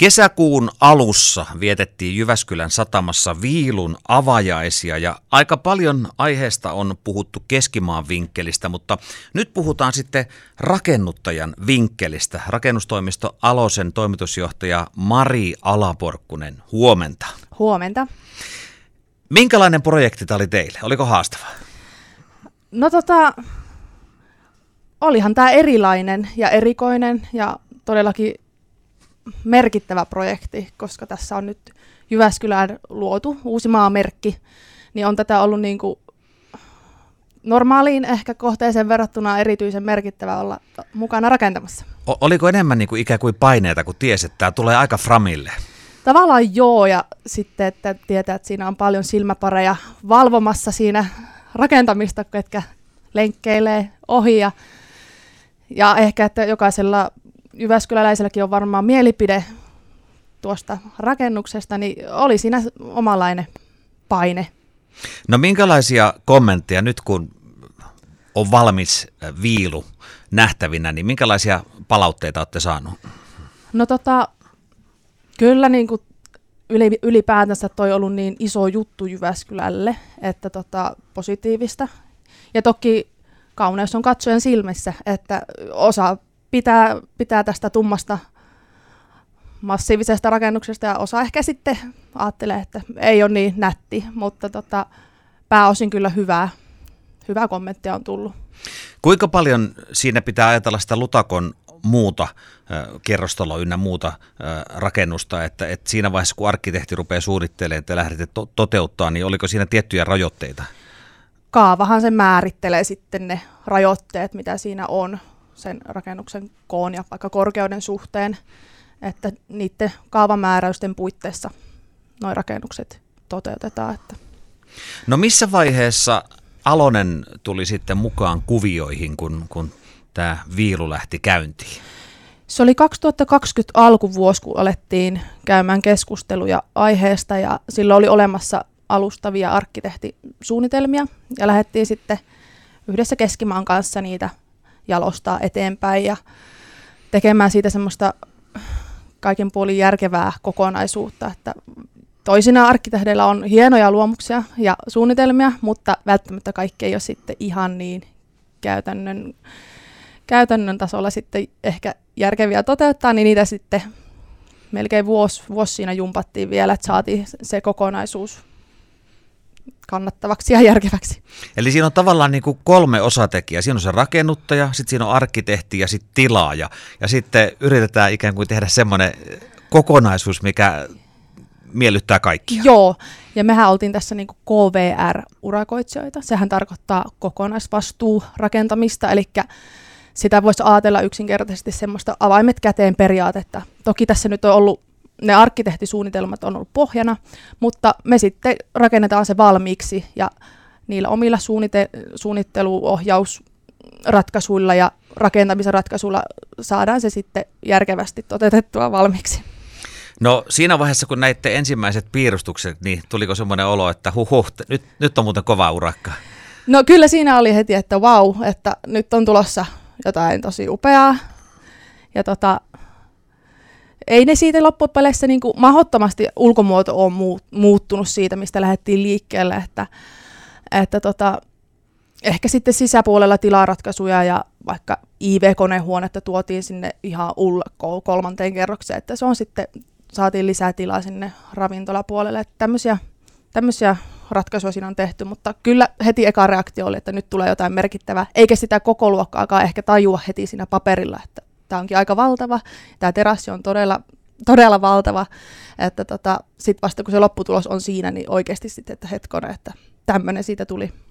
Kesäkuun alussa vietettiin Jyväskylän satamassa Viilun avajaisia ja aika paljon aiheesta on puhuttu Keskimaan vinkkelistä, mutta nyt puhutaan sitten rakennuttajan vinkkelistä. Rakennustoimisto Alosen toimitusjohtaja Mari Alaporkkunen, huomenta. Huomenta. Minkälainen projekti tämä oli teille? Oliko haastava? No olihan tämä erilainen ja erikoinen ja todellakin merkittävä projekti, koska tässä on nyt Jyväskylään luotu uusi maamerkki, niin on tätä ollut niin kuin normaaliin ehkä kohteeseen verrattuna erityisen merkittävä olla mukana rakentamassa. Oliko enemmän niin kuin ikään kuin paineita, kun tiesi, että tämä tulee aika framille? Tavallaan joo, ja sitten että tietää, että siinä on paljon silmäpareja valvomassa siinä rakentamista, ketkä lenkkeilee ohi, ja ehkä, että jokaisella jyväskyläläiselläkin on varmaan mielipide tuosta rakennuksesta, niin oli siinä omanlainen paine. No minkälaisia kommentteja nyt, kun on valmis Viilu nähtävinä, niin minkälaisia palautteita olette saaneet? No kyllä niin kuin ylipäätänsä toi on ollut niin iso juttu Jyväskylälle, että positiivista. Ja toki kauneus on katsojen silmissä, että osa pitää tästä tummasta massiivisesta rakennuksesta ja osa ehkä sitten ajattelee, että ei ole niin nätti, mutta pääosin kyllä hyvää kommenttia on tullut. Kuinka paljon siinä pitää ajatella sitä Lutakon muuta kerrostalo ynnä muuta rakennusta, että siinä vaiheessa kun arkkitehti rupeaa suunnittelemaan, että lähdette toteuttaa, niin oliko siinä tiettyjä rajoitteita? Kaavahan se määrittelee sitten ne rajoitteet, mitä siinä on sen rakennuksen koon ja vaikka korkeuden suhteen, että niiden kaavamääräysten puitteissa nuo rakennukset toteutetaan. Että. No missä vaiheessa Alonen tuli sitten mukaan kuvioihin, kun tämä Viilu lähti käyntiin? Se oli 2020 alkuvuosi, kun alettiin käymään keskusteluja aiheesta ja silloin oli olemassa alustavia arkkitehtisuunnitelmia ja lähdettiin sitten yhdessä Keskimaan kanssa niitä jalostaa eteenpäin ja tekemään siitä semmoista kaiken puolin järkevää kokonaisuutta, että toisinaan arkkitehdeillä on hienoja luomuksia ja suunnitelmia, mutta välttämättä kaikki ei ole sitten ihan niin käytännön tasolla sitten ehkä järkeviä toteuttaa, niin niitä sitten melkein vuosi siinä jumpattiin vielä, että saatiin se kokonaisuus kannattavaksi ja järkeväksi. Eli siinä on tavallaan niin kuin kolme osatekijää. Siinä on se rakennuttaja, sitten siinä on arkkitehti ja sitten tilaaja. Ja sitten yritetään ikään kuin tehdä semmoinen kokonaisuus, mikä miellyttää kaikkia. Joo, ja mehän oltiin tässä niin kuin KVR-urakoitsijoita. Sehän tarkoittaa kokonaisvastuurakentamista, eli sitä voisi ajatella yksinkertaisesti semmoista avaimet käteen periaatetta. Toki tässä nyt on ollut, ne arkkitehtisuunnitelmat on ollut pohjana, mutta me sitten rakennetaan se valmiiksi ja niillä omilla suunnitteluohjausratkaisuilla ja rakentamisen ratkaisuilla saadaan se sitten järkevästi toteutettua valmiiksi. No siinä vaiheessa, kun näitte ensimmäiset piirustukset, niin tuliko semmoinen olo, että nyt on muuten kova urakka? No kyllä siinä oli heti, että vau, että nyt on tulossa jotain tosi upeaa ja ei ne siitä loppupeleissä niin kuin mahdottomasti ulkomuoto on muuttunut siitä, mistä lähdettiin liikkeelle, että ehkä sitten sisäpuolella tilaratkaisuja ja vaikka IV-konehuonetta tuotiin sinne ihan kolmanteen kerrokseen, että se on sitten, saatiin lisää tilaa sinne ravintolapuolelle, että tämmöisiä ratkaisuja siinä on tehty, mutta kyllä heti eka reaktio oli, että nyt tulee jotain merkittävää, eikä sitä koko luokkaakaan ehkä tajua heti siinä paperilla, että tämä onkin aika valtava. Tämä terassi on todella valtava. Että sitten vasta kun se lopputulos on siinä, niin oikeasti sitten, että hetkonen, että tämmöinen siitä tuli.